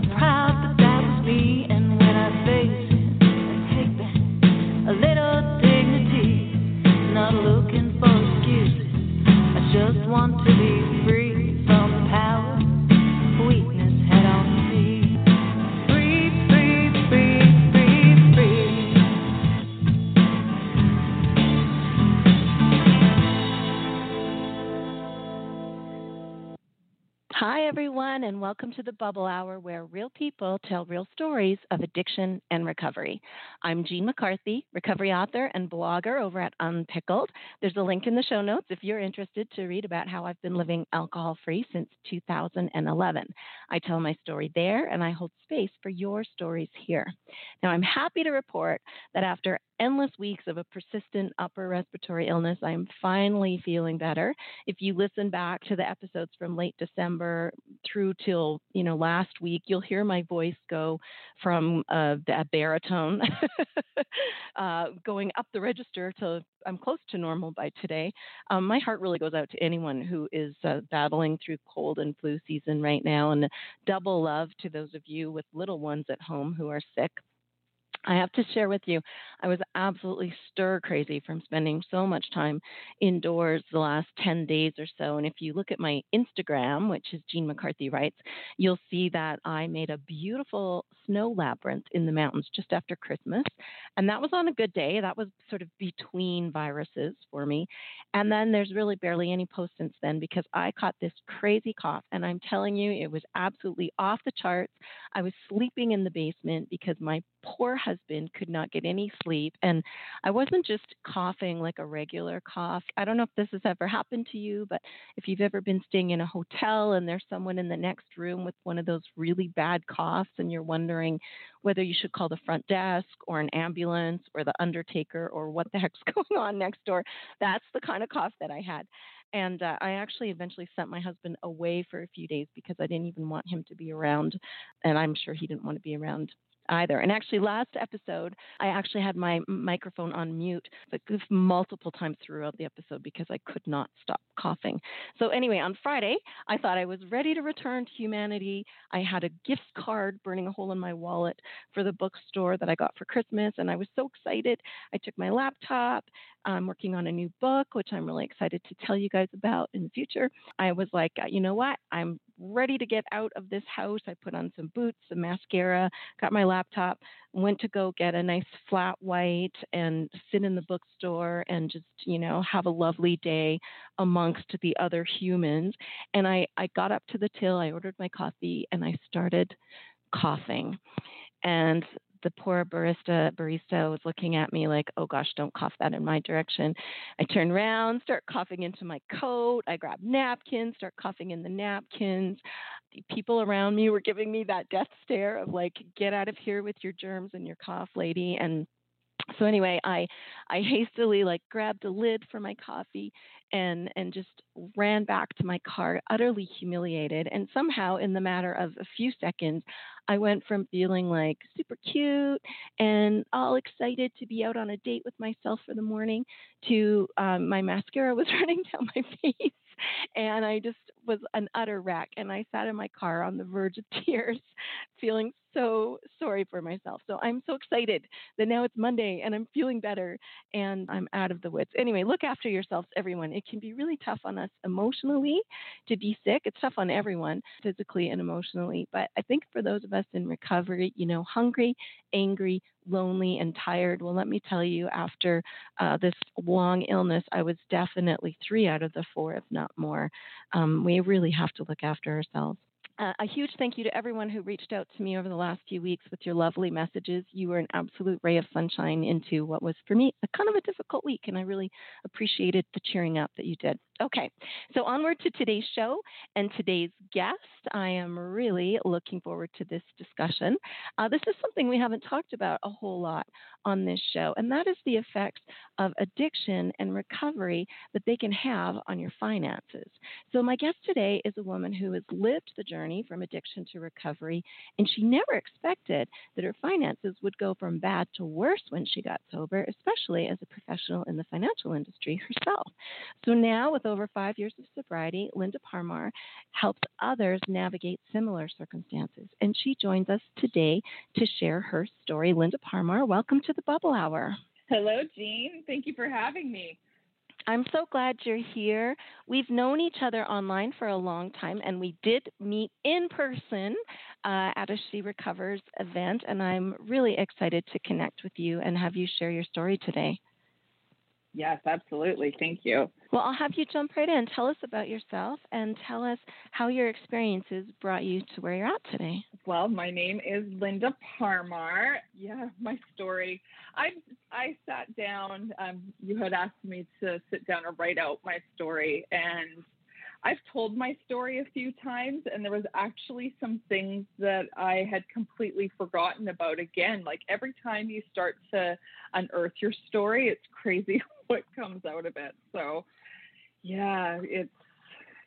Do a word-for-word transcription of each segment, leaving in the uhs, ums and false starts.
not proud, but that was me. And when I face it, I take back a little dignity. Not looking for excuses, I just want to be free. Hi, everyone, and welcome to the Bubble Hour, where real people tell real stories of addiction and recovery. I'm Jean McCarthy, recovery author and blogger over at Unpickled. There's a link in the show notes if you're interested to read about how I've been living alcohol-free since two thousand eleven. I tell my story there, and I hold space for your stories here. Now, I'm happy to report that after endless weeks of a persistent upper respiratory illness, I am finally feeling better. If you listen back to the episodes from late December through till, you know, last week, you'll hear my voice go from uh, a baritone uh, going up the register to I'm close to normal by today. Um, my heart really goes out to anyone who is uh, battling through cold and flu season right now, and double love to those of you with little ones at home who are sick. I have to share with you, I was absolutely stir crazy from spending so much time indoors the last ten days or so. And if you look at my Instagram, which is Jean McCarthy Writes, you'll see that I made a beautiful snow labyrinth in the mountains just after Christmas. And that was on a good day. That was sort of between viruses for me. And then there's really barely any posts since then because I caught this crazy cough. And I'm telling you, it was absolutely off the charts. I was sleeping in the basement because my poor husband Husband could not get any sleep, and I wasn't just coughing like a regular cough. I don't know if this has ever happened to you, but if you've ever been staying in a hotel and there's someone in the next room with one of those really bad coughs, and you're wondering whether you should call the front desk or an ambulance or the undertaker or what the heck's going on next door, that's the kind of cough that I had. And uh, I actually eventually sent my husband away for a few days because I didn't even want him to be around, and I'm sure he didn't want to be around either. And actually last episode, I actually had my microphone on mute like multiple times throughout the episode because I could not stop coughing. So anyway, on Friday, I thought I was ready to return to humanity. I had a gift card burning a hole in my wallet for the bookstore that I got for Christmas, and I was so excited. I took my laptop. I'm working on a new book, which I'm really excited to tell you guys about in the future. I was like, you know what? I'm ready to get out of this house. I put on some boots, some mascara, got my laptop, went to go get a nice flat white and sit in the bookstore and just, you know, have a lovely day amongst the other humans. And I, I got up to the till, I ordered my coffee, and I started coughing. And the poor barista barista was looking at me like, oh gosh, don't cough that in my direction. I turn around, start coughing into my coat. I grab napkins, start coughing in the napkins. The people around me were giving me that death stare of like, get out of here with your germs and your cough, lady. And so anyway, I, I hastily like grabbed a lid for my coffee and, and just ran back to my car, utterly humiliated. And somehow in the matter of a few seconds, I went from feeling like super cute and all excited to be out on a date with myself for the morning to um, my mascara was running down my face. And I just was an utter wreck. And I sat in my car on the verge of tears, feeling so sorry for myself. So I'm so excited that now it's Monday and I'm feeling better and I'm out of the woods. Anyway, look after yourselves, everyone. It can be really tough on us emotionally to be sick. It's tough on everyone physically and emotionally. But I think for those of us in recovery, you know, hungry, angry, lonely, and tired. Well, let me tell you, after uh, this long illness, I was definitely three out of the four, if not more. Um, we really have to look after ourselves. Uh, a huge thank you to everyone who reached out to me over the last few weeks with your lovely messages. You were an absolute ray of sunshine into what was, for me, a kind of a difficult week, and I really appreciated the cheering up that you did. Okay, so onward to today's show and today's guest. I am really looking forward to this discussion. Uh, this is something we haven't talked about a whole lot on this show, and that is the effects of addiction and recovery that they can have on your finances. So my guest today is a woman who has lived the journey journey from addiction to recovery, and she never expected that her finances would go from bad to worse when she got sober, especially as a professional in the financial industry herself. So now, with over five years of sobriety, Linda Parmar helps others navigate similar circumstances, and she joins us today to share her story. Linda Parmar, welcome to the Bubble Hour. Hello, Jean. Thank you for having me. I'm so glad you're here. We've known each other online for a long time, and we did meet in person uh, at a She Recovers event, and I'm really excited to connect with you and have you share your story today. Yes, absolutely. Thank you. Well, I'll have you jump right in. Tell us about yourself and tell us how your experiences brought you to where you're at today. Well, my name is Linda Parmar. Yeah, my story. I I sat down. Um, you had asked me to sit down and write out my story. And I've told my story a few times. And there was actually some things that I had completely forgotten about again. Like every time you start to unearth your story, it's crazy what comes out of it. So yeah, it's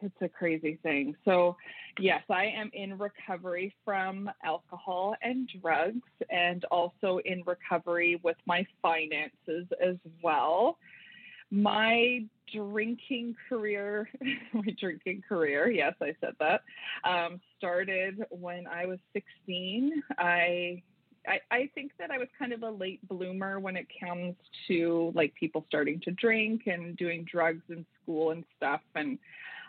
it's a crazy thing. So yes, I am in recovery from alcohol and drugs, and also in recovery with my finances as well. My drinking career, my drinking career, yes, I said that, um, started when I was sixteen. I I, I think that I was kind of a late bloomer when it comes to like people starting to drink and doing drugs in school and stuff. And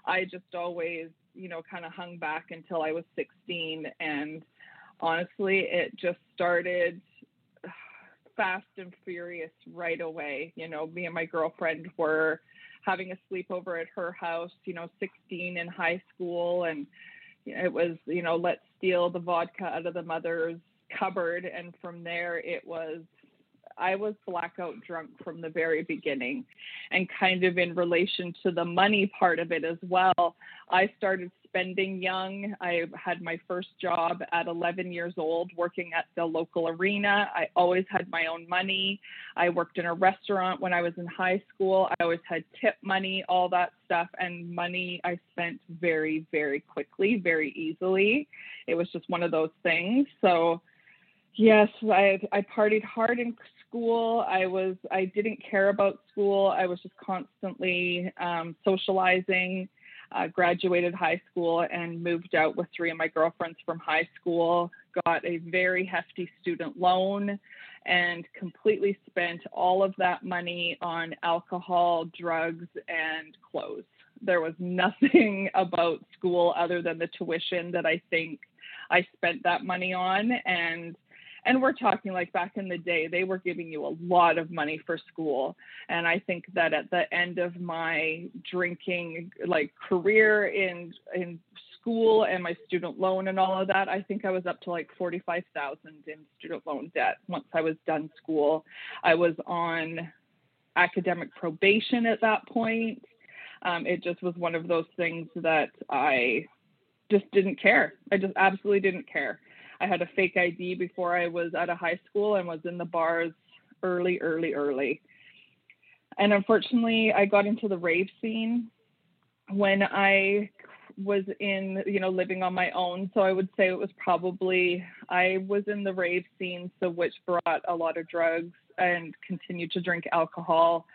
I just always, you know, kind of hung back until I was sixteen. And honestly, it just started fast and furious right away. You know, me and my girlfriend were having a sleepover at her house, you know, sixteen in high school. And it was, you know, let's steal the vodka out of the mother's cupboard. And from there it was, I was blackout drunk from the very beginning. And kind of in relation to the money part of it as well, I started spending young. I had my first job at eleven years old working at the local arena. I always had my own money. I worked in a restaurant when I was in high school. I always had tip money, all that stuff. And money I spent very, very quickly, very easily. It was just one of those things. So yes, I I partied hard in school. I was I didn't care about school. I was just constantly um, socializing. Uh, graduated high school and moved out with three of my girlfriends from high school. Got a very hefty student loan, and completely spent all of that money on alcohol, drugs, and clothes. There was nothing about school other than the tuition that I think I spent that money on. And And we're talking like back in the day, they were giving you a lot of money for school. And I think that at the end of my drinking like career in in school and my student loan and all of that, I think I was up to like forty-five thousand dollars in student loan debt. Once I was done school, I was on academic probation at that point. Um, it just was one of those things that I just didn't care. I just absolutely didn't care. I had a fake I D before I was out of high school and was in the bars early, early, early. And unfortunately, I got into the rave scene when I was in, you know, living on my own. So I would say it was probably, I was in the rave scene, so which brought a lot of drugs, and continued to drink alcohol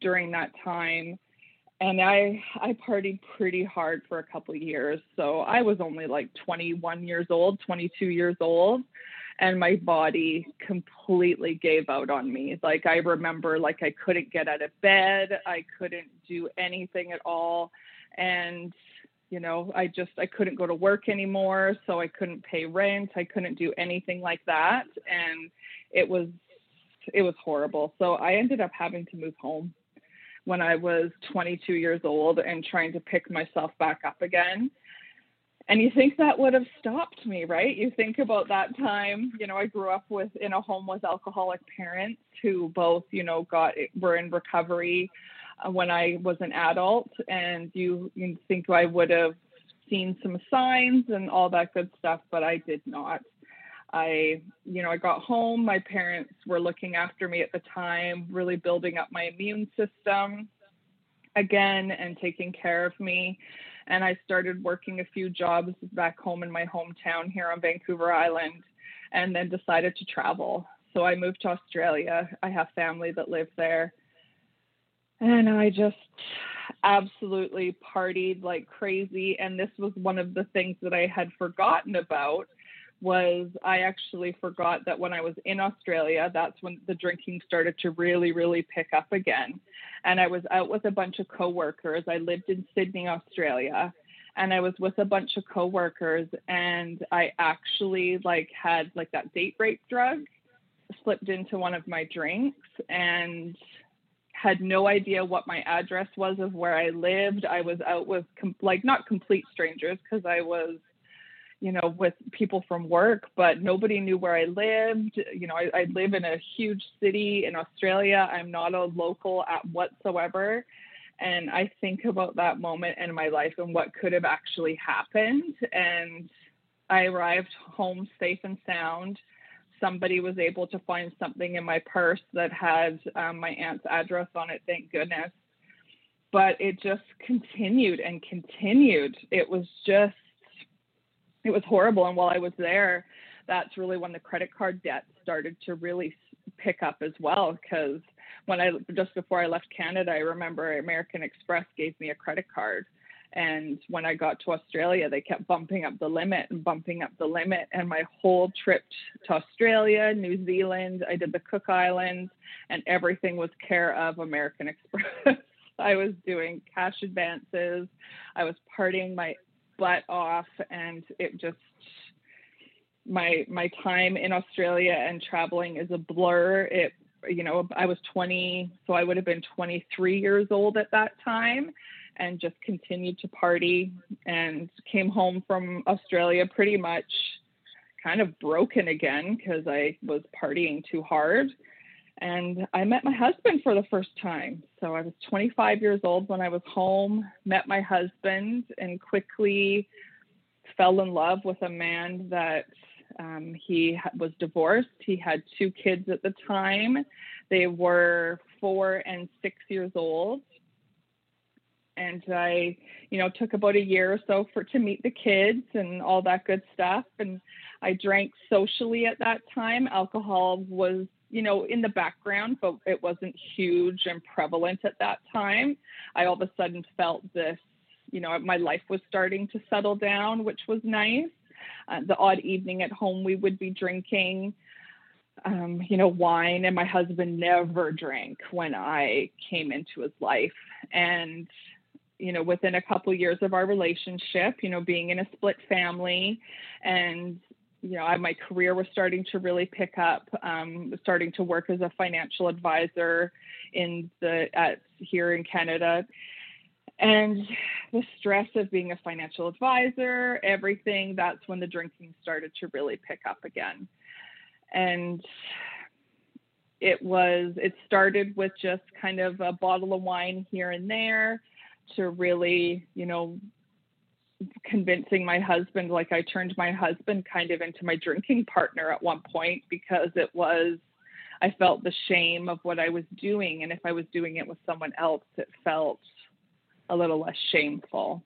during that time. And I, I partied pretty hard for a couple of years. So I was only like twenty-one years old, twenty-two years old. And my body completely gave out on me. Like I remember like I couldn't get out of bed. I couldn't do anything at all. And, you know, I just, I couldn't go to work anymore. So I couldn't pay rent. I couldn't do anything like that. And it was, it was horrible. So I ended up having to move home when I was twenty-two years old and trying to pick myself back up again. And you think that would have stopped me, right? You think about that time, you know, I grew up with in a home with alcoholic parents who both, you know, got were in recovery when I was an adult, and you, you think I would have seen some signs and all that good stuff, but I did not. I, you know, I got home, my parents were looking after me at the time, really building up my immune system. again and taking care of me. And I started working a few jobs back home in my hometown here on Vancouver Island, and then decided to travel. So I moved to Australia. I have family that live there. And I just absolutely partied like crazy. And this was one of the things that I had forgotten about, was I actually forgot that when I was in Australia, that's when the drinking started to really, really pick up again. And I was out with a bunch of coworkers. I lived in Sydney, Australia, and I was with a bunch of coworkers, and I actually like had like that date rape drug slipped into one of my drinks, and had no idea what my address was of where I lived. I was out with com- like not complete strangers, because I was, you know, with people from work, but nobody knew where I lived. You know, I, I live in a huge city in Australia. I'm not a local at whatsoever. And I think about that moment in my life and what could have actually happened. And I arrived home safe and sound. Somebody was able to find something in my purse that had um, my aunt's address on it, thank goodness. But it just continued and continued. It was just, it was horrible. And while I was there, that's really when the credit card debt started to really pick up as well. Because when I, just before I left Canada, I remember American Express gave me a credit card. And when I got to Australia, they kept bumping up the limit and bumping up the limit. And my whole trip to Australia, New Zealand, I did the Cook Islands, and everything was care of American Express. I was doing cash advances. I was partying my butt off, and it just, my my time in Australia and traveling is a blur. It, you know, I was twenty, so I would have been twenty-three years old at that time, and just continued to party, and came home from Australia pretty much kind of broken again, because I was partying too hard. And I met my husband for the first time. So I was twenty-five years old when I was home, met my husband, and quickly fell in love with a man that um, he was divorced. He had two kids at the time. They were four and six years old. And I, you know, took about a year or so for to meet the kids and all that good stuff. And I drank socially at that time. Alcohol was, you know, in the background, but it wasn't huge and prevalent at that time. I all of a sudden felt this, you know, my life was starting to settle down, which was nice. Uh, the odd evening at home, we would be drinking, um, you know, wine. And my husband never drank when I came into his life. And you know, within a couple of years of our relationship, you know, being in a split family, and, you know, I, my career was starting to really pick up, um, starting to work as a financial advisor in the, at, here in Canada. And the stress of being a financial advisor, everything, that's when the drinking started to really pick up again. And it was, it started with just kind of a bottle of wine here and there, to really, you know, convincing my husband, like I turned my husband kind of into my drinking partner at one point, because it was, I felt the shame of what I was doing. And if I was doing it with someone else, it felt a little less shameful.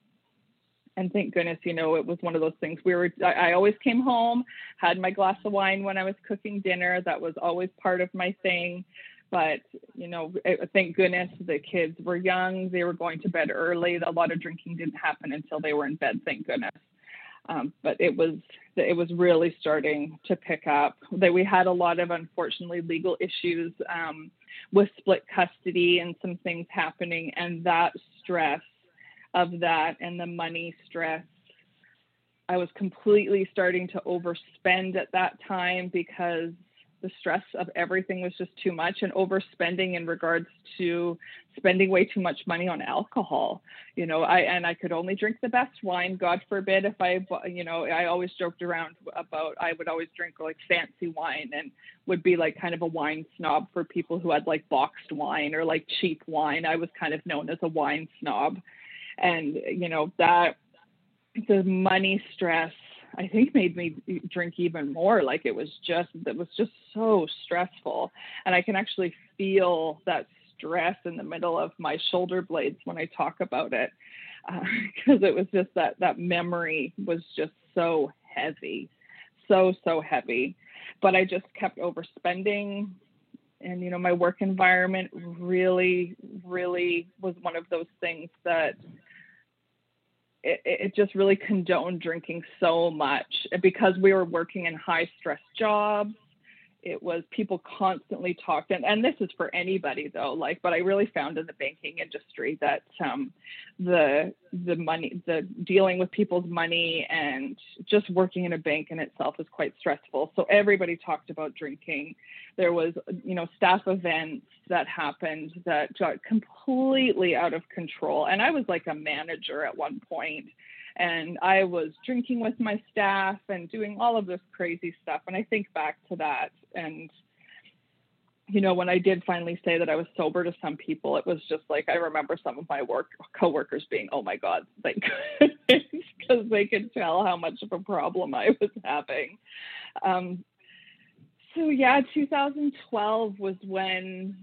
And thank goodness, you know, it was one of those things we were, I always came home, had my glass of wine when I was cooking dinner. That was always part of my thing. But, you know, thank goodness the kids were young. They were going to bed early. A lot of drinking didn't happen until they were in bed, thank goodness. Um, but it was it was really starting to pick up. That we had a lot of, unfortunately, legal issues um, with split custody and some things happening. And that stress of that and the money stress, I was completely starting to overspend at that time, because the stress of everything was just too much, and overspending in regards to spending way too much money on alcohol. You know, I, and I could only drink the best wine. God forbid if I, you know, I always joked around about, I would always drink like fancy wine, and would be like kind of a wine snob for people who had like boxed wine or like cheap wine. I was kind of known as a wine snob. And, you know, that the money stress, I think, made me drink even more. Like it was just, that was just so stressful. And I can actually feel that dress in the middle of my shoulder blades when I talk about it, because uh, it was just that, that memory was just so heavy, so, so heavy. But I just kept overspending. And, you know, my work environment really, really was one of those things that it, it just really condoned drinking so much. And because we were working in high stress jobs, it was people constantly talked. And, and this is for anybody, though, like, but I really found in the banking industry that um, the the money, the dealing with people's money and just working in a bank in itself is quite stressful. So everybody talked about drinking. There was, you know, staff events that happened that got completely out of control. And I was like a manager at one point, and I was drinking with my staff and doing all of this crazy stuff. And I think back to that. And, you know, when I did finally say that I was sober to some people, it was just like, I remember some of my work coworkers being, oh my God, thank goodness, because they could tell how much of a problem I was having. Um, so yeah, two thousand twelve was when,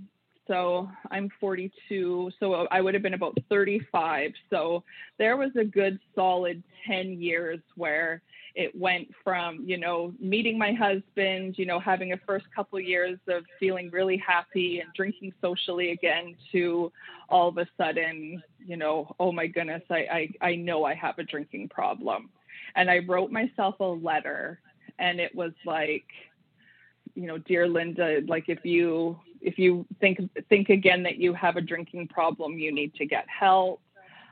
so I'm forty-two, so I would have been about thirty-five. So there was a good solid ten years where it went from, you know, meeting my husband, you know, having a first couple years of feeling really happy and drinking socially again, to all of a sudden, you know, oh my goodness, I, I, I know I have a drinking problem. And I wrote myself a letter, and it was like, you know, dear Linda, like if you if you think think again that you have a drinking problem, you need to get help.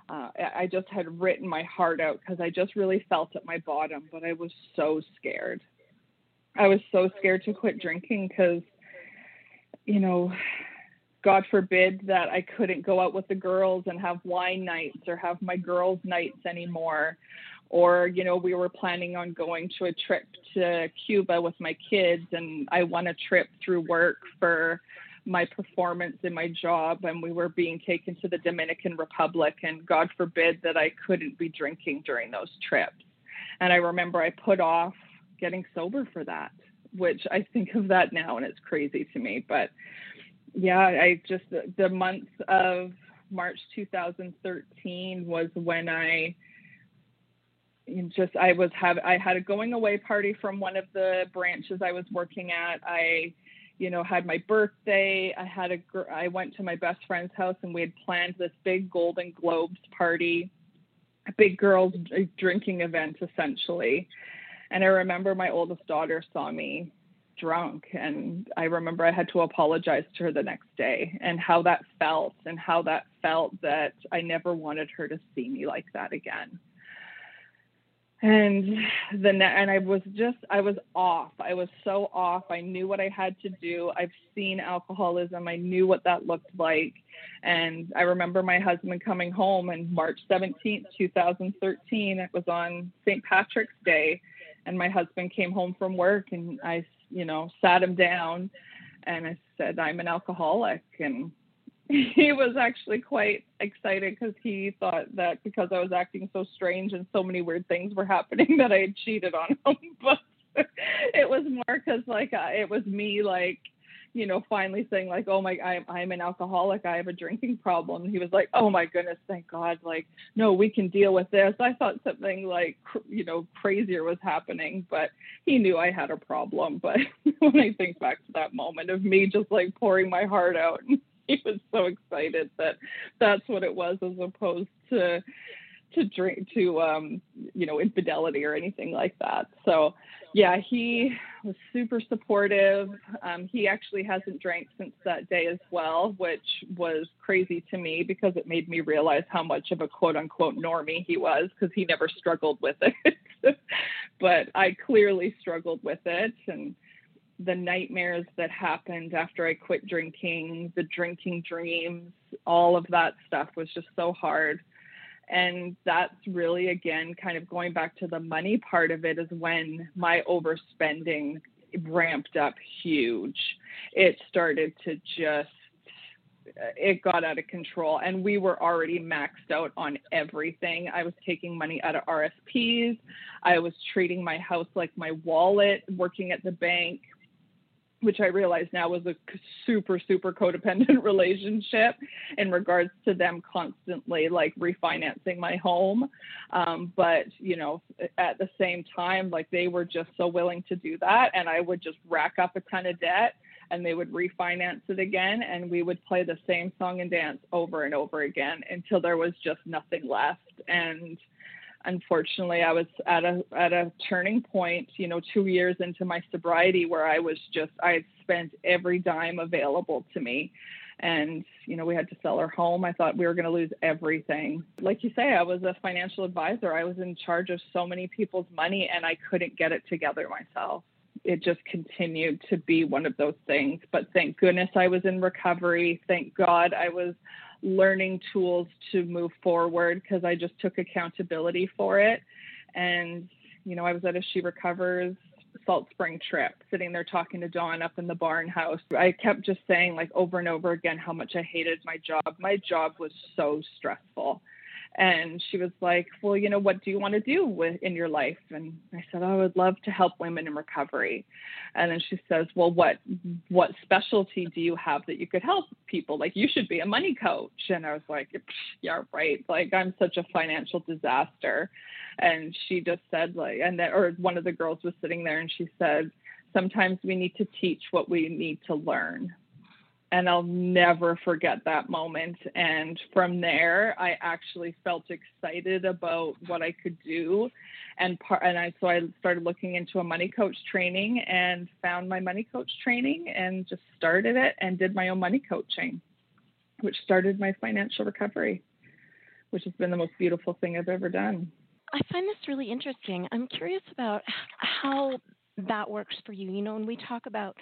Uh, I just had written my heart out because I just really felt at my bottom, but I was so scared. I was so scared to quit drinking because, you know, God forbid that I couldn't go out with the girls and have wine nights or have my girls' nights anymore. Or, you know, we were planning on going to a trip to Cuba with my kids, and I won a trip through work for my performance in my job, and we were being taken to the Dominican Republic, and God forbid that I couldn't be drinking during those trips. And I remember I put off getting sober for that, which I think of that now and it's crazy to me. But yeah, I just, the month of March two thousand thirteen was when I just I was have I had a going away party from one of the branches I was working at. I, you know, had my birthday. I had a I went to my best friend's house, and we had planned this big Golden Globes party, a big girls drinking event essentially. And I remember my oldest daughter saw me drunk, and I remember I had to apologize to her the next day, and how that felt, and how that felt that I never wanted her to see me like that again. And the and I was just, I was off. I was so off. I knew what I had to do. I've seen alcoholism. I knew what that looked like. And I remember my husband coming home on March seventeenth, two thousand thirteen. It was on Saint Patrick's Day. And my husband came home from work, and I, you know, sat him down, and I said, I'm an alcoholic. And he was actually quite excited because he thought that because I was acting so strange and so many weird things were happening that I had cheated on him. But it was more because, like, uh, it was me, like, you know, finally saying, like, oh, my, I, I'm an alcoholic. I have a drinking problem. And he was like, oh, my goodness, thank God. Like, no, we can deal with this. I thought something, like, cr- you know, crazier was happening. But he knew I had a problem. But when I think back to that moment of me just, like, pouring my heart out, and he was so excited that that's what it was, as opposed to to drink to um you know infidelity or anything like that. So yeah, he was super supportive. Um, he actually hasn't drank since that day as well, which was crazy to me because it made me realize how much of a quote unquote normie he was, because he never struggled with it, but I clearly struggled with it. And the nightmares that happened after I quit drinking, the drinking dreams, all of that stuff was just so hard. And that's really, again, kind of going back to the money part of it, is when my overspending ramped up huge. It started to just, it got out of control, and we were already maxed out on everything. I was taking money out of R S Ps. I was treating my house like my wallet, working at the bank. which I realize now was a super, super codependent relationship in regards to them constantly like refinancing my home. Um, but, you know, at the same time, like they were just so willing to do that. And I would just rack up a ton of debt and they would refinance it again. And we would play the same song and dance over and over again until there was just nothing left. And unfortunately, I was at a at a turning point, you know, two years into my sobriety where I was just, I had spent every dime available to me. And, you know, we had to sell our home. I thought we were going to lose everything. Like you say, I was a financial advisor. I was in charge of so many people's money and I couldn't get it together myself. It just continued to be one of those things. But thank goodness I was in recovery. Thank God I was learning tools to move forward because I just took accountability for it. And, you know, I was at a She Recovers Salt Spring trip, sitting there talking to Dawn up in the barn house. I kept just saying like over and over again how much I hated my job. My job was so stressful. And she was like, well, you know, what do you want to do with in your life? And I said, oh, I would love to help women in recovery. And then she says, well, what what specialty do you have that you could help people? Like, you should be a money coach. And I was like, yeah, right. Like, I'm such a financial disaster. And she just said, like, and then, or one of the girls was sitting there and she said, sometimes we need to teach what we need to learn. And I'll never forget that moment. And from there, I actually felt excited about what I could do. And par- and I, so I started looking into a money coach training and found my money coach training and just started it and did my own money coaching, which started my financial recovery, which has been the most beautiful thing I've ever done. I find this really interesting. I'm curious about how that works for you. You know, when we talk about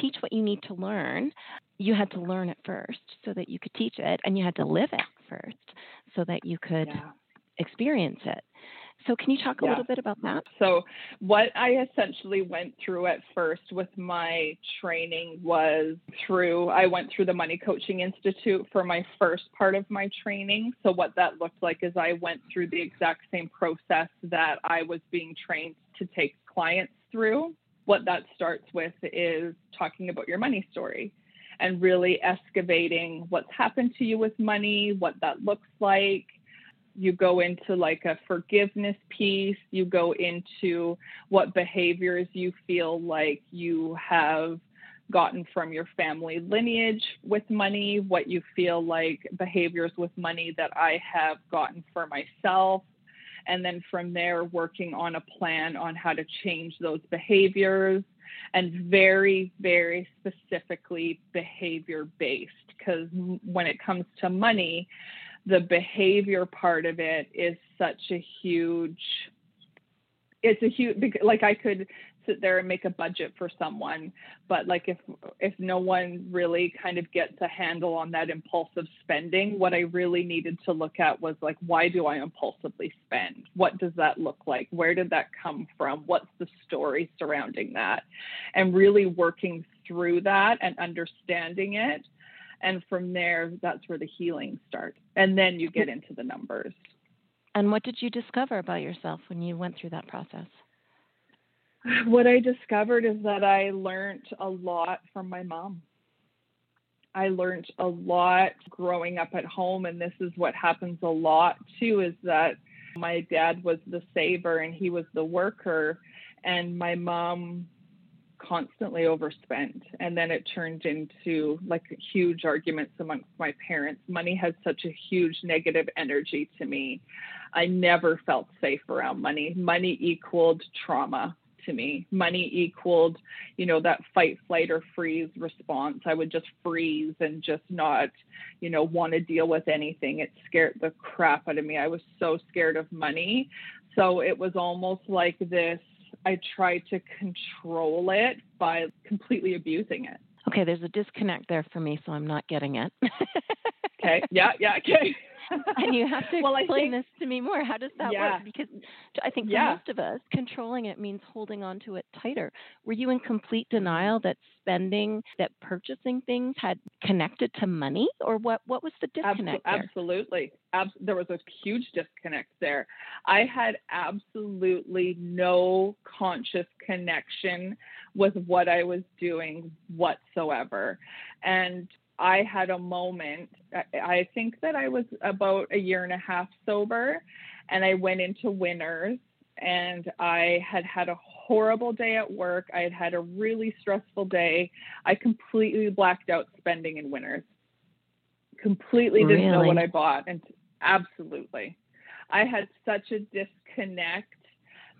teach what you need to learn, you had to learn it first so that you could teach it, and you had to live it first so that you could yeah. experience it. So can you talk a yeah. little bit about that? So what I essentially went through at first with my training was through, I went through the Money Coaching Institute for my first part of my training. So what that looked like is I went through the exact same process that I was being trained to take clients through. What that starts with is talking about your money story and really excavating what's happened to you with money, what that looks like. You go into like a forgiveness piece. You go into what behaviors you feel like you have gotten from your family lineage with money, what you feel like behaviors with money that I have gotten for myself. And then from there, working on a plan on how to change those behaviors and very, very specifically behavior-based. Because when it comes to money, the behavior part of it is such a huge, it's a huge, like I could sit there and make a budget for someone, but like if if no one really kind of gets a handle on that impulsive spending, what I really needed to look at was like, why do I impulsively spend? What does that look like? Where did that come from? What's the story surrounding that? And really working through that and understanding it. And from there, that's where the healing starts. And then you get into the numbers. And what did you discover about yourself when you went through that process? What I discovered is that I learned a lot from my mom. I learned a lot growing up at home, and this is what happens a lot too, is that my dad was the saver and he was the worker, and my mom constantly overspent. And then it turned into like huge arguments amongst my parents. Money has such a huge negative energy to me. I never felt safe around money. Money equaled trauma to me. Money equaled, you know, that fight, flight, or freeze response. I would just freeze and just not, you know, want to deal with anything. It scared the crap out of me. I was so scared of money. So it was almost like this, I tried to control it by completely abusing it. Okay, there's a disconnect there for me, so I'm not getting it. Okay, yeah, yeah, okay. And you have to well, explain think, this to me more. How does that yeah. work? Because I think for yeah. most of us, controlling it means holding on to it tighter. Were you in complete denial that spending, that purchasing things had connected to money? Or what, what was the disconnect Absol- there? Absolutely. Abs- there was a huge disconnect there. I had absolutely no conscious connection with what I was doing whatsoever. And I had a moment, I think that I was about a year and a half sober, and I went into Winners, and I had had a horrible day at work. I had had a really stressful day. I completely blacked out spending in Winners. Completely didn't Really? know what I bought. And absolutely. I had such a disconnect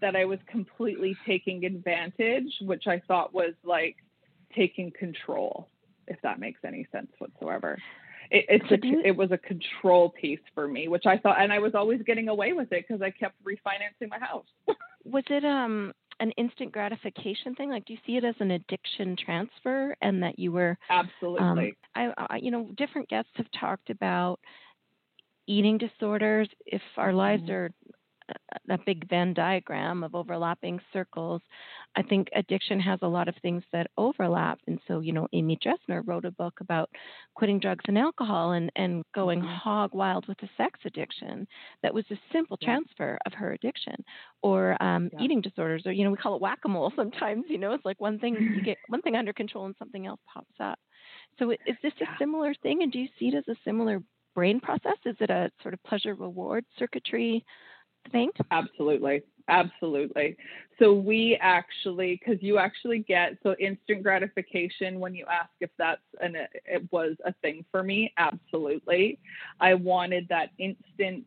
that I was completely taking advantage, which I thought was like taking control, if that makes any sense whatsoever. It, it's so a, you, it was a control piece for me, which I thought, and I was always getting away with it because I kept refinancing my house. Was it um, an instant gratification thing? Like, do you see it as an addiction transfer and that you were... Absolutely. Um, I, I, you know, different guests have talked about eating disorders. If our lives mm-hmm. are that big Venn diagram of overlapping circles, I think addiction has a lot of things that overlap. And so, you know, Amy Dressner wrote a book about quitting drugs and alcohol and, and going hog wild with a sex addiction. That was a simple transfer yeah. of her addiction, or um, yeah. eating disorders, or, you know, we call it whack-a-mole sometimes, you know, it's like one thing, you get one thing under control and something else pops up. So is this yeah. a similar thing? And do you see it as a similar brain process? Is it a sort of pleasure reward circuitry thing? Absolutely. Absolutely. So we actually, because you actually get, so instant gratification, when you ask if that's an, it was a thing for me. Absolutely. I wanted that instant,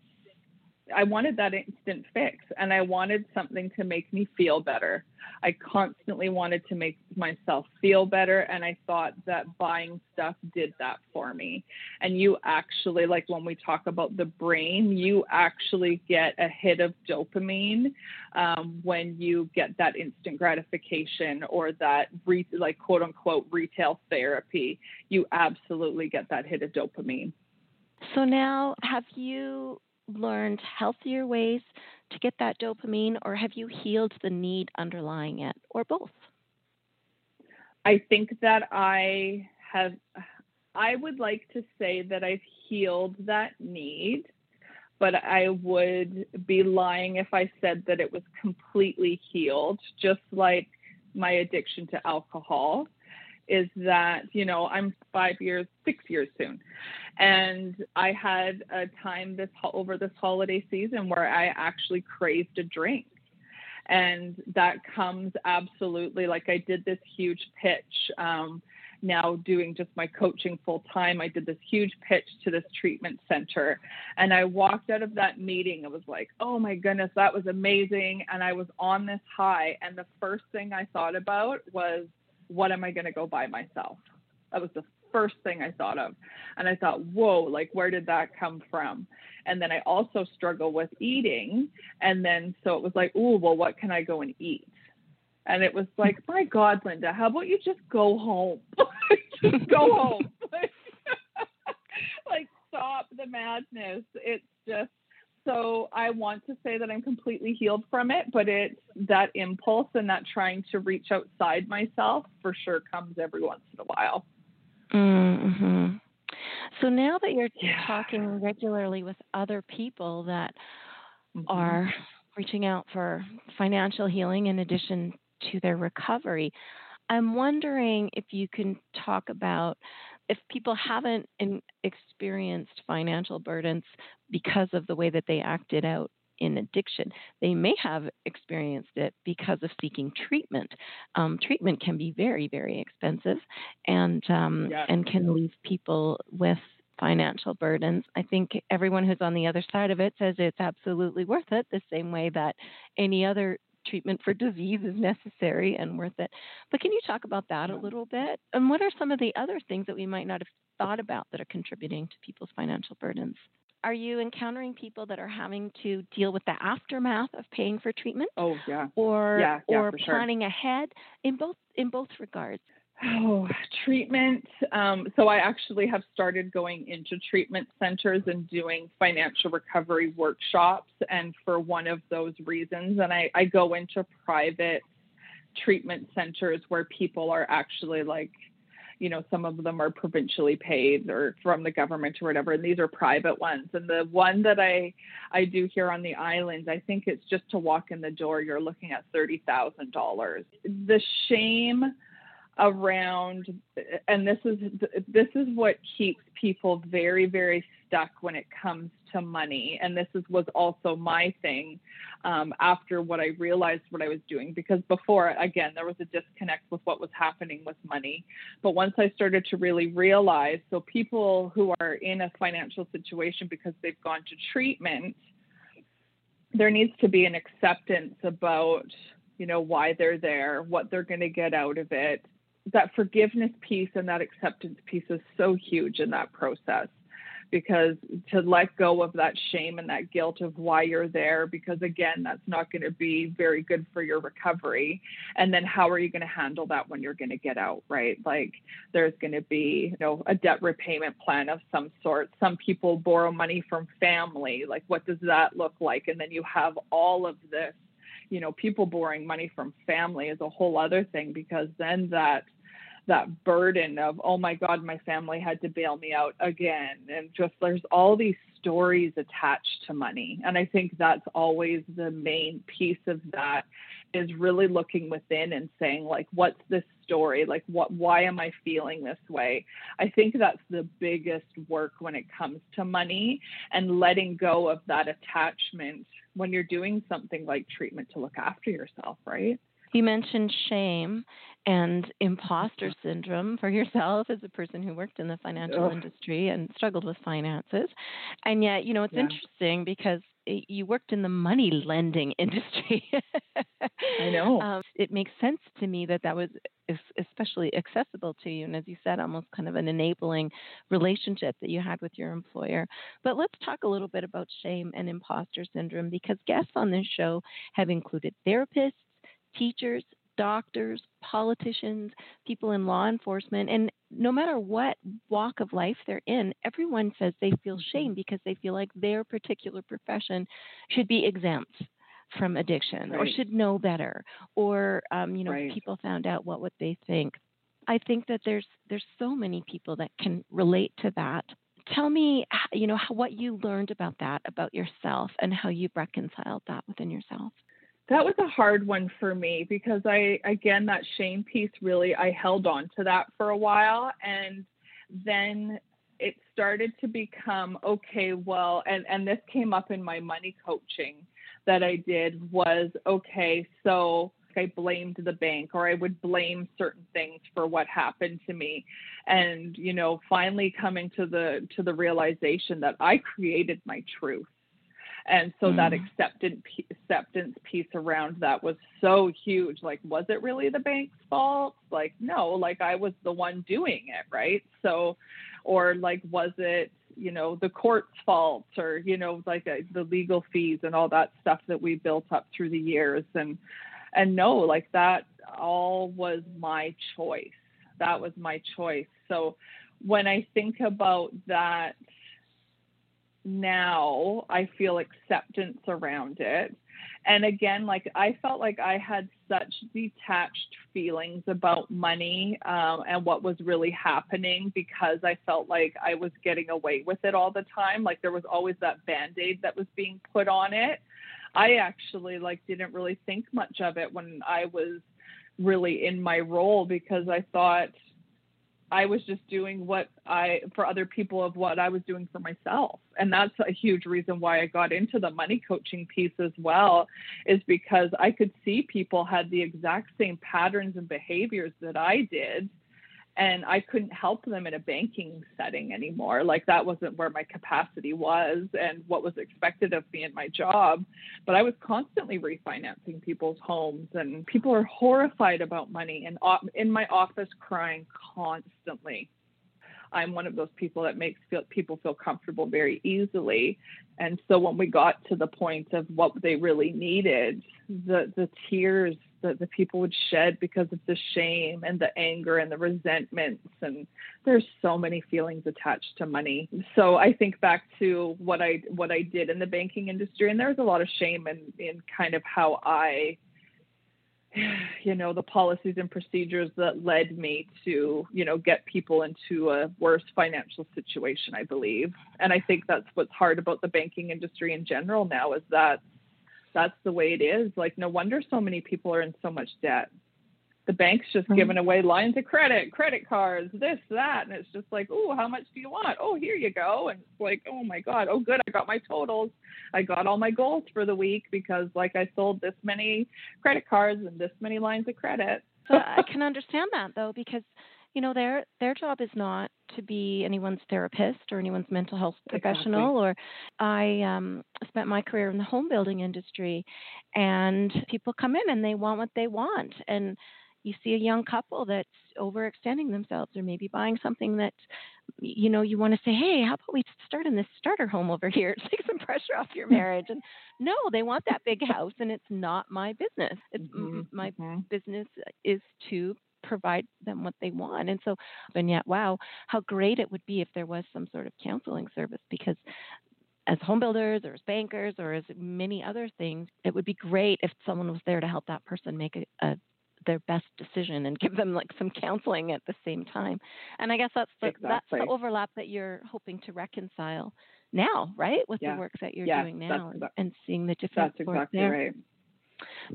I wanted that instant fix, and I wanted something to make me feel better. I constantly wanted to make myself feel better, and I thought that buying stuff did that for me. And you actually, like when we talk about the brain, you actually get a hit of dopamine um, when you get that instant gratification or that re- like quote unquote retail therapy. You absolutely get that hit of dopamine. So now, have you learned healthier ways to get that dopamine, or have you healed the need underlying it, or both? I think that I have, I would like to say that I've healed that need, but I would be lying if I said that it was completely healed, just like my addiction to alcohol. Is that, you know, I'm five years, six years soon. And I had a time this over this holiday season where I actually craved a drink. And that comes absolutely, like I did this huge pitch, um, now doing just my coaching full time. I did this huge pitch to this treatment center, and I walked out of that meeting. I was like, oh my goodness, that was amazing. And I was on this high. And the first thing I thought about was, what am I going to go buy myself? That was the first thing I thought of. And I thought, whoa, like, where did that come from? And then I also struggle with eating. And then, so it was like, oh, well, what can I go and eat? And it was like, my God, Linda, how about you just go home? Just go home. Like, like, stop the madness. It's just, so I want to say that I'm completely healed from it, but it's that impulse and that trying to reach outside myself for sure comes every once in a while. Mm-hmm. So now that you're yeah. talking regularly with other people that mm-hmm. are reaching out for financial healing in addition to their recovery, I'm wondering if you can talk about, if people haven't in, experienced financial burdens because of the way that they acted out in addiction, they may have experienced it because of seeking treatment. Um, treatment can be very, very expensive, and um, yeah. and can leave people with financial burdens. I think everyone who's on the other side of it says it's absolutely worth it, the same way that any other treatment for disease is necessary and worth it. But can you talk about that a little bit? And what are some of the other things that we might not have thought about that are contributing to people's financial burdens? Are you encountering people that are having to deal with the aftermath of paying for treatment? Oh, yeah. Or, yeah, yeah, or planning sure. ahead in both in both regards? Oh, treatment. Um, so I actually have started going into treatment centers and doing financial recovery workshops, and for one of those reasons. And I, I go into private treatment centers where people are actually like, you know, some of them are provincially paid or from the government or whatever. And these are private ones. And the one that I, I do here on the island, I think it's just to walk in the door, you're looking at thirty thousand dollars. The shame around, and this is this is what keeps people very, very stuck when it comes to money. And this is, was also my thing um, after what I realized what I was doing, because before, again, there was a disconnect with what was happening with money. But once I started to really realize, so people who are in a financial situation because they've gone to treatment, there needs to be an acceptance about, you know, why they're there, what they're going to get out of it. That forgiveness piece and that acceptance piece is so huge in that process, because to let go of that shame and that guilt of why you're there, because again, that's not going to be very good for your recovery. And then how are you going to handle that when you're going to get out, right? Like there's going to be, you know, a debt repayment plan of some sort. Some people borrow money from family. Like, what does that look like? And then you have all of this, you know, people borrowing money from family is a whole other thing, because then that that burden of, oh my God, my family had to bail me out again. And just there's all these stories attached to money. And I think that's always the main piece of that, is really looking within and saying, like, what's this story? Like, what, why am I feeling this way? I think that's the biggest work when it comes to money, and letting go of that attachment when you're doing something like treatment to look after yourself, right? You mentioned shame and imposter syndrome for yourself as a person who worked in the financial Ugh. industry and struggled with finances. And yet, you know, it's yeah. interesting because it, you worked in the money lending industry. I know. Um, it makes sense to me that that was especially accessible to you. And as you said, almost kind of an enabling relationship that you had with your employer. But let's talk a little bit about shame and imposter syndrome, because guests on this show have included therapists, teachers, doctors, politicians, people in law enforcement, and no matter what walk of life they're in, everyone says they feel shame because they feel like their particular profession should be exempt from addiction, right, or should know better, or um, you know, right, people found out, what would they think? I think that there's there's so many people that can relate to that. Tell me, you know, what you learned about that, about yourself, and how you reconciled that within yourself. That was a hard one for me, because I, again, that shame piece, really, I held on to that for a while. And then it started to become, okay, well, and, and this came up in my money coaching that I did, was, okay, so I blamed the bank, or I would blame certain things for what happened to me. And, you know, finally coming to the, to the realization that I created my truth. And so mm. that acceptance acceptance piece around that was so huge. Like, was it really the bank's fault? Like, no, like I was the one doing it, right? So, or like, was it, you know, the court's fault, or, you know, like uh, the legal fees and all that stuff that we built up through the years. And, and no, like that all was my choice. That was my choice. So when I think about that, now I feel acceptance around it. And again, like I felt like I had such detached feelings about money um, and what was really happening, because I felt like I was getting away with it all the time. Like there was always that Band-Aid that was being put on it. I actually like didn't really think much of it when I was really in my role, because I thought I was just doing what I, for other people, of what I was doing for myself. And that's a huge reason why I got into the money coaching piece as well, is because I could see people had the exact same patterns and behaviors that I did, and I couldn't help them in a banking setting anymore. Like that wasn't where my capacity was and what was expected of me in my job. But I was constantly refinancing people's homes, and people are horrified about money, and in my office crying constantly. I'm one of those people that makes feel, people feel comfortable very easily. And so when we got to the point of what they really needed, the, the tears that the people would shed because of the shame and the anger and the resentments, and there's so many feelings attached to money. So I think back to what I what I did in the banking industry, and there was a lot of shame in, in kind of how I, you know, the policies and procedures that led me to, you know, get people into a worse financial situation, I believe. And I think that's what's hard about the banking industry in general now, is that that's the way it is. Like, no wonder so many people are in so much debt. The bank's just mm-hmm. giving away lines of credit, credit cards, this, that. And it's just like, oh, how much do you want? Oh, here you go. And it's like, oh my God. Oh, good. I got my totals. I got all my goals for the week because, like, I sold this many credit cards and this many lines of credit. So I can understand that, though, because, you know, their their job is not to be anyone's therapist or anyone's mental health professional. Exactly. Or I um, spent my career in the home building industry, and people come in and they want what they want. And you see a young couple that's overextending themselves, or maybe buying something that, you know, you want to say, hey, how about we start in this starter home over here? Take some pressure off your marriage. And no, they want that big house, and it's not my business. It's, mm-hmm. My mm-hmm. business is to provide them what they want. And so, and yet, wow, how great it would be if there was some sort of counseling service, because as home builders or as bankers or as many other things, it would be great if someone was there to help that person make a, a their best decision and give them like some counseling at the same time. And I guess that's the, exactly. that's the overlap that you're hoping to reconcile now, right? With yeah. the work that you're yes, doing now and, and seeing the difference. That's exactly there. Right.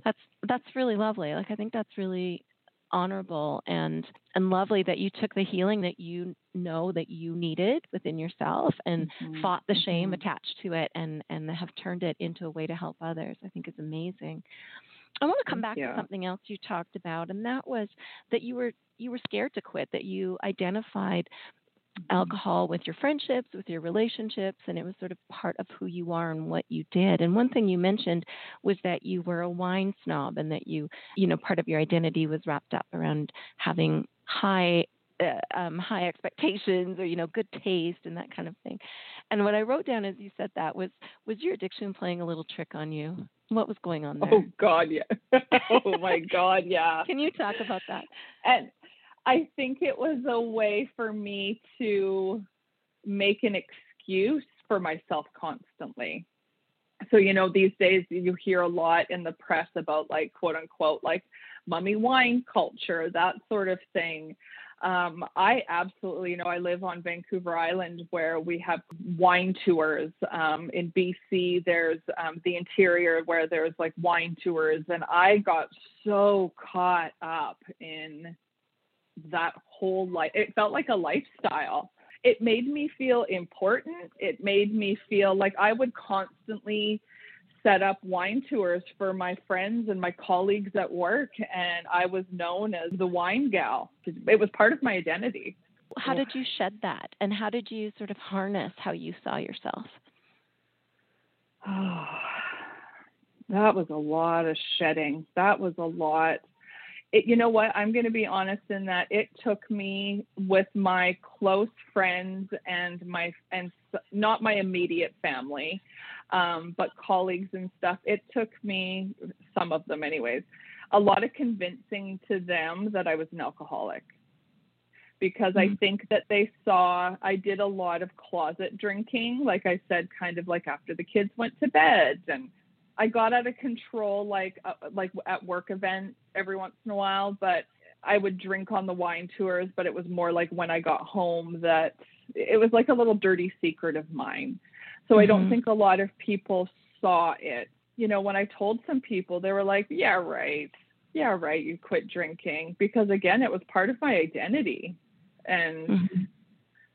That's, that's really lovely. Like, I think that's really honorable and, and lovely that you took the healing that you know that you needed within yourself and mm-hmm. fought the shame mm-hmm. attached to it and, and have turned it into a way to help others. I think is amazing. I want to come back yeah. to something else you talked about, and that was that you were you were scared to quit, that you identified mm-hmm. alcohol with your friendships, with your relationships, and it was sort of part of who you are and what you did. And one thing you mentioned was that you were a wine snob, and that you, you know, part of your identity was wrapped up around having high Uh, um, high expectations, or, you know, good taste and that kind of thing. And what I wrote down as you said that was, was your addiction playing a little trick on you? What was going on there? Oh God, yeah. Oh my God, yeah. Can you talk about that? And I think it was a way for me to make an excuse for myself constantly. So, you know, these days you hear a lot in the press about, like, quote unquote, like mummy wine culture, that sort of thing. Um, I absolutely, you know, I live on Vancouver Island, where we have wine tours. Um, in B C, there's um, the interior where there's like wine tours. And I got so caught up in that whole life. It felt like a lifestyle. It made me feel important. It made me feel like I would constantly set up wine tours for my friends and my colleagues at work. And I was known as the wine gal. It was part of my identity. How did you shed that? And how did you sort of harness how you saw yourself? Oh, that was a lot of shedding. That was a lot. It, you know what? I'm going to be honest in that it took me with my close friends and my, and not my immediate family, um, but colleagues and stuff. It took me, some of them anyways, a lot of convincing to them that I was an alcoholic, because mm-hmm. I think that they saw, I did a lot of closet drinking. Like I said, kind of like after the kids went to bed, and I got out of control, like uh, like at work events every once in a while, but I would drink on the wine tours, but it was more like when I got home that it was like a little dirty secret of mine. So mm-hmm. I don't think a lot of people saw it. You know, when I told some people, they were like, yeah, right. Yeah, right. You quit drinking, because again, it was part of my identity. And mm-hmm.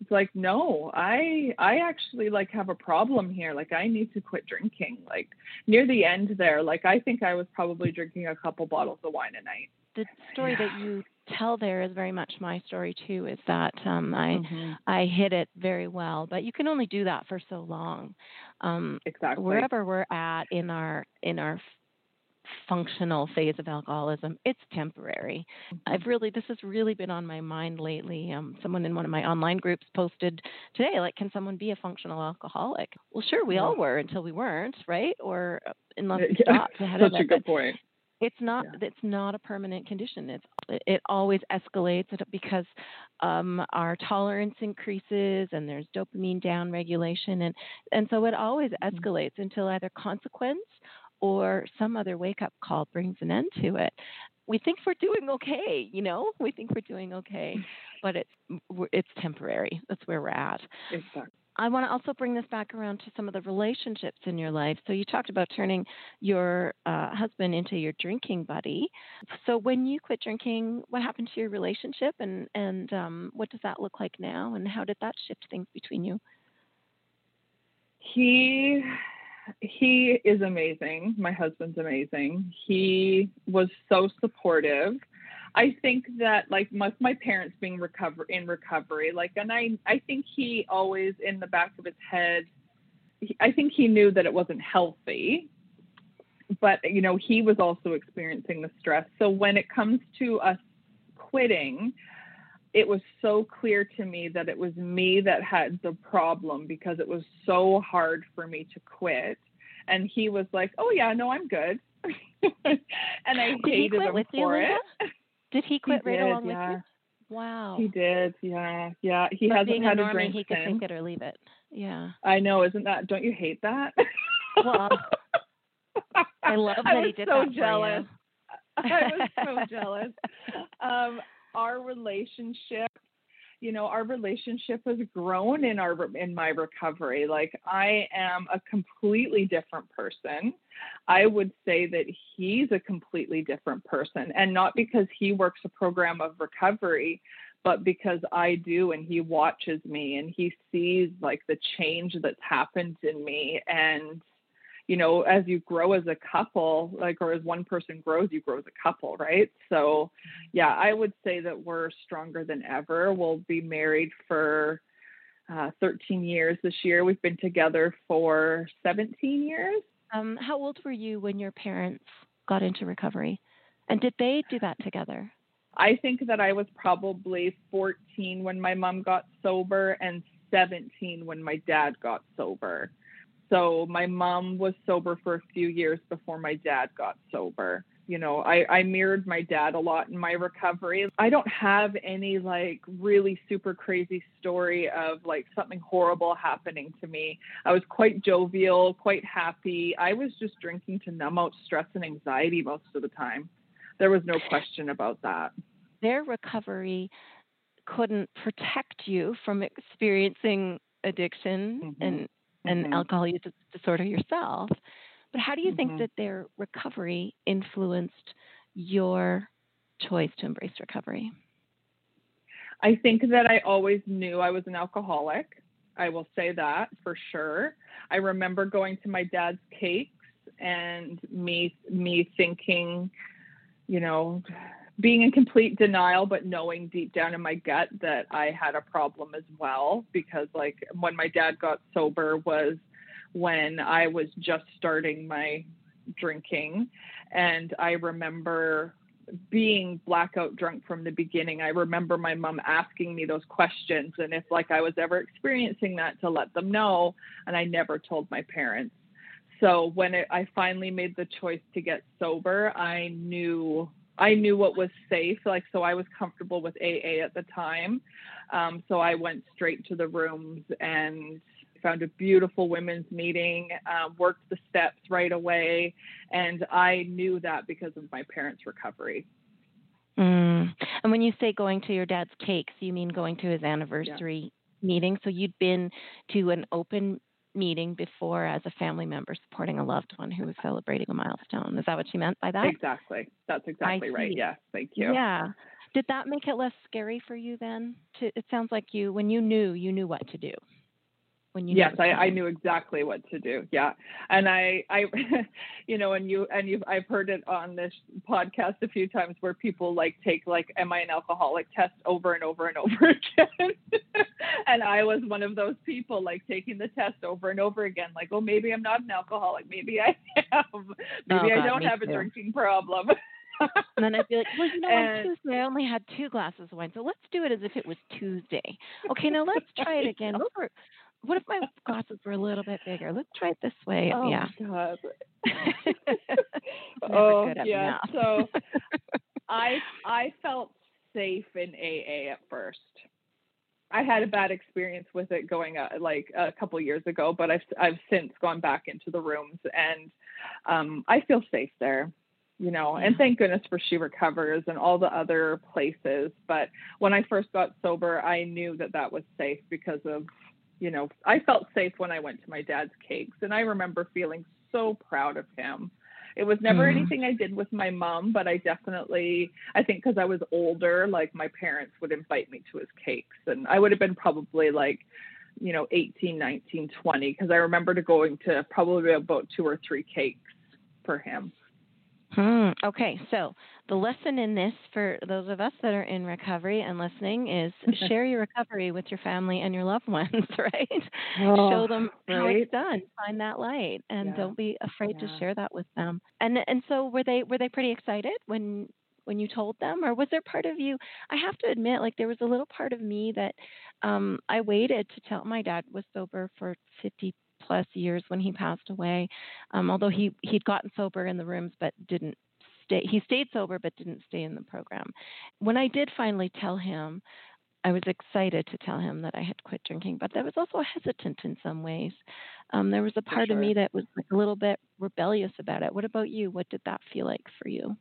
it's like, no, I, I actually like have a problem here. Like, I need to quit drinking. Like, near the end there, like, I think I was probably drinking a couple bottles of wine a night. The story yeah. that you tell there is very much my story too, is that, um, I, mm-hmm. I hid it very well, but you can only do that for so long. Um, exactly. Wherever we're at in our, in our functional phase of alcoholism, it's temporary. I've really, this has really been on my mind lately. Um, someone in one of my online groups posted today, like, can someone be a functional alcoholic? Well, sure, we all were until we weren't, right? Or unless we stopped. Yeah, such a good but, point. It's not. Yeah. It's not a permanent condition. It's it always escalates because um, our tolerance increases and there's dopamine down regulation, and and so it always escalates until either consequence or some other wake up call brings an end to it. We think we're doing okay, you know. We think we're doing okay, but it's it's temporary. That's where we're at. Exactly. I want to also bring this back around to some of the relationships in your life. So you talked about turning your uh, husband into your drinking buddy. So when you quit drinking, what happened to your relationship, and, and um, what does that look like now, and how did that shift things between you? He he is amazing. My husband's amazing. He was so supportive. I think that, like, my, my parents being recover in recovery, like, and I, I think he always in the back of his head, he, I think he knew that it wasn't healthy, but, you know, he was also experiencing the stress. So when it comes to us quitting, it was so clear to me that it was me that had the problem, because it was so hard for me to quit. And he was like, oh yeah, no, I'm good. And I hated him for it. Did he quit he right did, along yeah. with you? Wow. He did, yeah. Yeah, he but hasn't had a, normie, a drink he could since. Take it or leave it. Yeah. I know, isn't that, don't you hate that? Well, I love that I he did so that jealous. For you. I was so jealous. Um, our relationship, you know, our relationship has grown in our in my recovery. Like, I am a completely different person. I would say that he's a completely different person, and not because he works a program of recovery, but because I do, and he watches me and he sees, like, the change that's happened in me. And, you know, as you grow as a couple, like, or as one person grows, you grow as a couple, right? So, yeah, I would say that we're stronger than ever. We'll be married for uh, thirteen years this year. We've been together for seventeen years. Um, how old were you when your parents got into recovery? And did they do that together? I think that I was probably fourteen when my mom got sober and seventeen when my dad got sober. So my mom was sober for a few years before my dad got sober. You know, I, I mirrored my dad a lot in my recovery. I don't have any, like, really super crazy story of, like, something horrible happening to me. I was quite jovial, quite happy. I was just drinking to numb out stress and anxiety most of the time. There was no question about that. Their recovery couldn't protect you from experiencing addiction mm-hmm. and and mm-hmm. alcohol use disorder yourself. But how do you think mm-hmm. that their recovery influenced your choice to embrace recovery? I think that I always knew I was an alcoholic. I will say that for sure. I remember going to my dad's cakes and me, me thinking, you know, being in complete denial, but knowing deep down in my gut that I had a problem as well, because, like, when my dad got sober was when I was just starting my drinking. And I remember being blackout drunk from the beginning. I remember my mom asking me those questions, and if, like, I was ever experiencing that, to let them know. And I never told my parents. So when it, I finally made the choice to get sober, I knew I knew what was safe, like, so I was comfortable with A A at the time. Um, so I went straight to the rooms and found a beautiful women's meeting, uh, worked the steps right away. And I knew that because of my parents' recovery. Mm. And when you say going to your dad's cakes, you mean going to his anniversary yeah. meeting. So you'd been to an open meeting before as a family member supporting a loved one who was celebrating a milestone. Is that what you meant by that? Exactly. That's exactly right. Yes. Thank you. Yeah. Did that make it less scary for you then? To, it sounds like you, when you knew, you knew what to do. when you? Yes, I, I knew exactly what to do. Yeah. And I, I, you know, and you, and you've, I've heard it on this podcast a few times where people like take like, am I an alcoholic test over and over and over again? And I was one of those people like taking the test over and over again, like, oh, maybe I'm not an alcoholic. Maybe I am. Maybe oh, I don't have too. a drinking problem. And then I'd be like, well, you know, and, on Tuesday I only had two glasses of wine, so let's do it as if it was Tuesday. Okay, now let's try it again. What, were, what if my glasses were a little bit bigger? Let's try it this way. Oh, yeah. God. Oh, yeah. So I I felt safe in A A at first. I had a bad experience with it going uh, like a couple years ago, but I've I've since gone back into the rooms, and um, I feel safe there. You know, and thank goodness for She Recovers and all the other places. But when I first got sober, I knew that that was safe because of, you know, I felt safe when I went to my dad's cakes. And I remember feeling so proud of him. It was never mm. anything I did with my mom, but I definitely, I think because I was older, like my parents would invite me to his cakes. And I would have been probably like, you know, eighteen, nineteen, twenty, because I remember going to probably about two or three cakes for him. Hmm. Okay, so the lesson in this for those of us that are in recovery and listening is share your recovery with your family and your loved ones, right? Oh, show them right? how it's done. Find that light, and yeah. don't be afraid yeah. to share that with them. And and so were they were they pretty excited when when you told them, or was there part of you? I have to admit, like there was a little part of me that um, I waited to tell. My dad was sober for fifty plus years when he passed away, um, although he, he'd gotten sober in the rooms, but didn't stay. He stayed sober, but didn't stay in the program. When I did finally tell him, I was excited to tell him that I had quit drinking, but I was also hesitant in some ways. Um, there was a part sure. of me that was like a little bit rebellious about it. What about you? What did that feel like for you?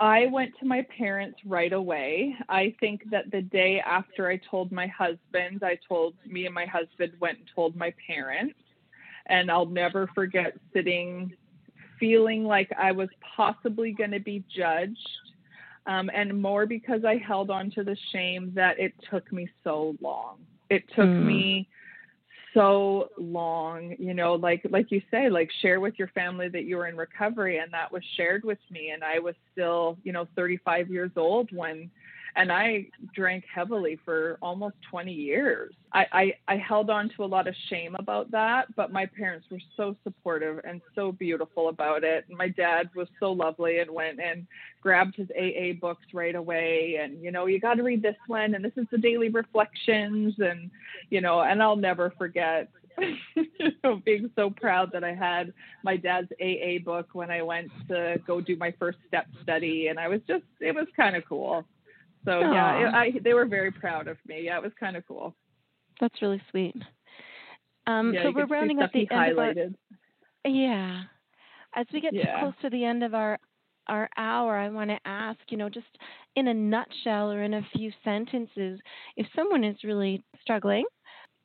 I went to my parents right away. I think that the day after I told my husband, I told me and my husband went and told my parents. And I'll never forget sitting, feeling like I was possibly going to be judged. Um, and more because I held on to the shame that it took me so long. It took mm. me so long, you know, like, like you say, like share with your family that you were in recovery. And that was shared with me. And I was still, you know, thirty-five years old when, and I drank heavily for almost twenty years. I, I, I held on to a lot of shame about that, but my parents were so supportive and so beautiful about it. And my dad was so lovely and went and grabbed his A A books right away. And, you know, you got to read this one. And this is the daily reflections. And, you know, and I'll never forget being so proud that I had my dad's A A book when I went to go do my first step study. And I was just, it was kind of cool. So yeah, it, I, they were very proud of me. Yeah, it was kind of cool. That's really sweet. Um, yeah, so we're rounding up the end of our, yeah. As we get yeah. close to the end of our our hour, I want to ask, you know, just in a nutshell or in a few sentences, if someone is really struggling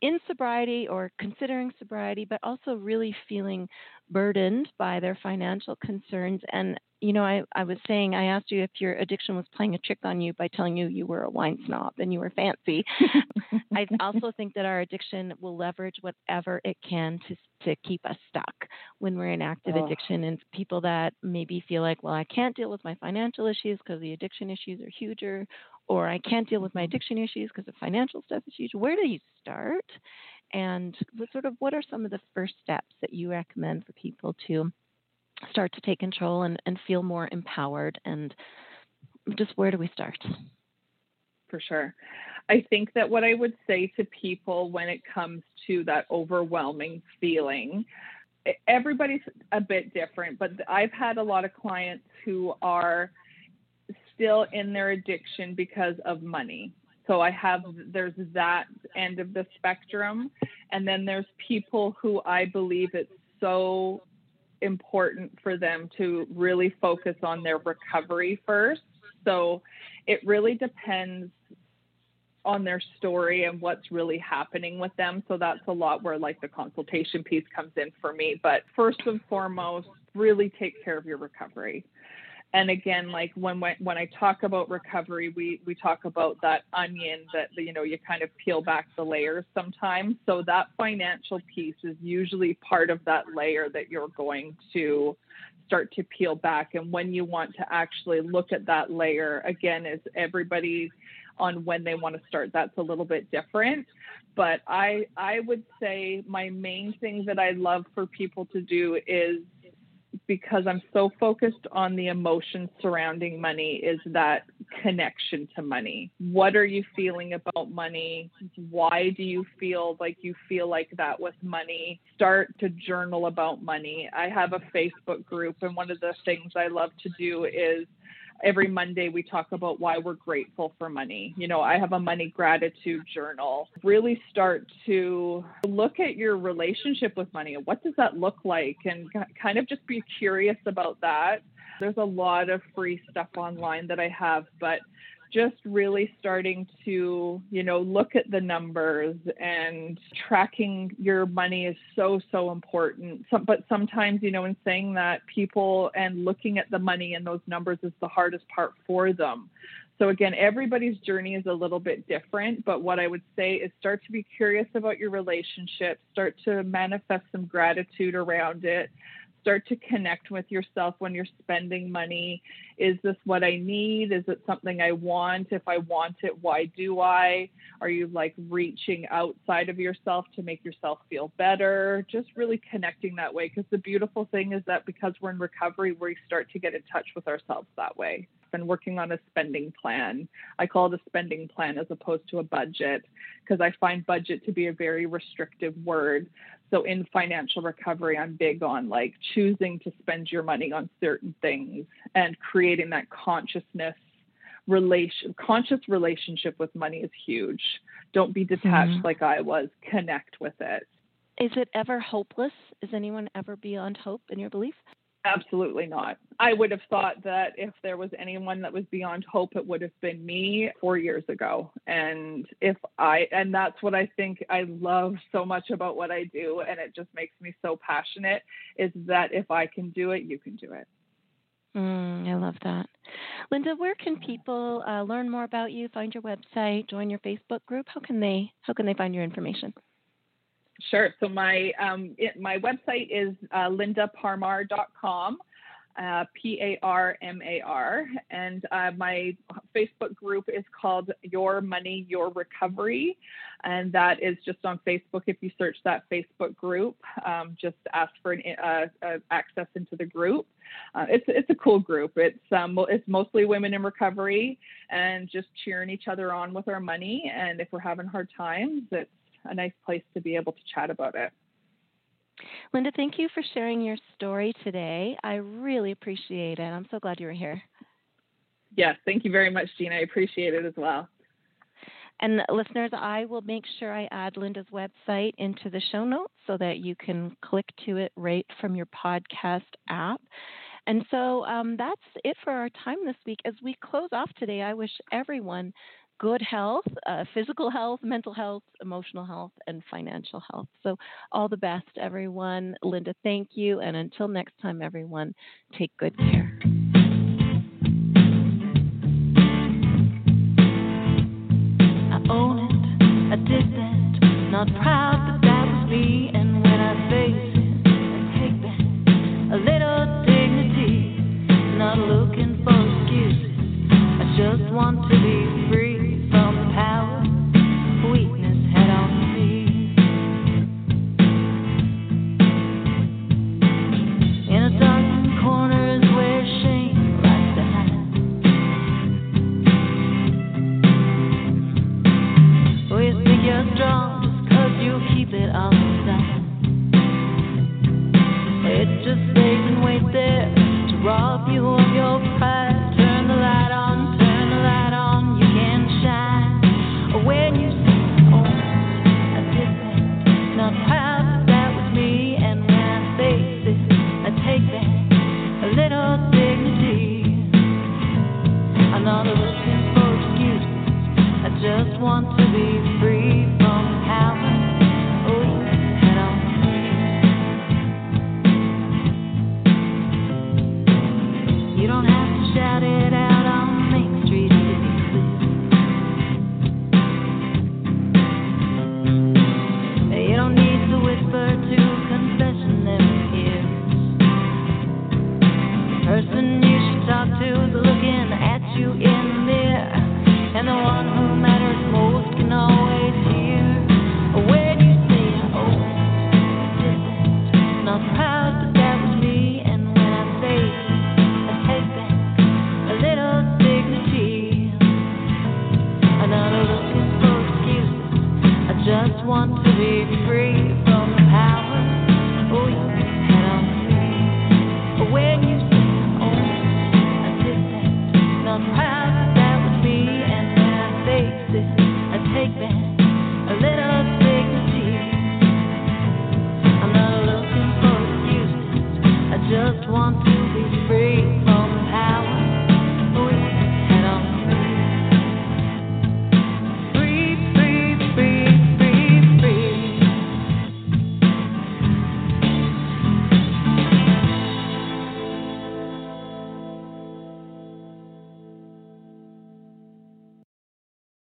in sobriety or considering sobriety, but also really feeling burdened by their financial concerns. And, you know, I, I was saying, I asked you if your addiction was playing a trick on you by telling you you were a wine snob and you were fancy. I also think that our addiction will leverage whatever it can to to keep us stuck when we're in active oh. addiction. And people that maybe feel like, well, I can't deal with my financial issues because the addiction issues are huger, or I can't deal with my addiction issues because the financial stuff is huge. Where do you start? And what sort of what are some of the first steps that you recommend for people to start to take control and, and feel more empowered? And just where do we start? For sure. I think that what I would say to people when it comes to that overwhelming feeling, everybody's a bit different, but I've had a lot of clients who are still in their addiction because of money. So I have, there's that end of the spectrum. And then there's people who I believe it's so important for them to really focus on their recovery first. So it really depends on their story and what's really happening with them. So that's a lot where like the consultation piece comes in for me. But first and foremost, really take care of your recovery. And again, like when when I talk about recovery, we, we talk about that onion that, you know, you kind of peel back the layers sometimes. So that financial piece is usually part of that layer that you're going to start to peel back. And when you want to actually look at that layer, again, is everybody on when they want to start, that's a little bit different. But I I would say my main thing that I love for people to do is, because I'm so focused on the emotions surrounding money, is that connection to money. What are you feeling about money? Why do you feel like you feel like that with money? Start to journal about money. I have a Facebook group, and one of the things I love to do is every Monday we talk about why we're grateful for money. You know, I have a money gratitude journal. Really start to look at your relationship with money. What does that look like? And kind of just be curious about that. There's a lot of free stuff online that I have, but just really starting to, you know, look at the numbers, and tracking your money is so, so important. So, but sometimes, you know, in saying that, people and looking at the money and those numbers is the hardest part for them. So again, everybody's journey is a little bit different, but what I would say is start to be curious about your relationship, start to manifest some gratitude around it. Start to connect with yourself when you're spending money. Is this what I need? Is it something I want? If I want it, why do I? Are you like reaching outside of yourself to make yourself feel better? Just really connecting that way. Because the beautiful thing is that because we're in recovery, we start to get in touch with ourselves that way. Been working on a spending plan. I call it a spending plan as opposed to a budget, because I find budget to be a very restrictive word. So in financial recovery, I'm big on like choosing to spend your money on certain things and creating that consciousness relation, conscious relationship with money is huge. Don't be detached mm-hmm. like I was. Connect with it. Is it ever hopeless? Is anyone ever beyond hope in your belief? Absolutely not. I would have thought that if there was anyone that was beyond hope, it would have been me four years ago. And if I, and that's what I think I love so much about what I do, and it just makes me so passionate, is that if I can do it, you can do it. Mm, I love that. Linda, where can people uh, learn more about you, find your website, join your Facebook group? How can they, how can they find your information? Sure. So my um, it, my website is uh, linda parmar dot com, uh, P A R M A R. And uh, my Facebook group is called Your Money, Your Recovery. And that is just on Facebook. If you search that Facebook group, um, just ask for an, uh, uh, access into the group. Uh, it's it's a cool group. It's um, it's mostly women in recovery and just cheering each other on with our money. And if we're having hard times, it's a nice place to be able to chat about it. Linda, thank you for sharing your story today. I really appreciate it. I'm so glad you were here. Yes, thank you very much, Jean. I appreciate it as well. And listeners, I will make sure I add Linda's website into the show notes so that you can click to it right from your podcast app. And so um, that's it for our time this week. As we close off today, I wish everyone good health, uh, physical health, mental health, emotional health, and financial health. So all the best, everyone. Linda, thank you. And until next time, everyone, take good care. I own it. I did that. Not proud.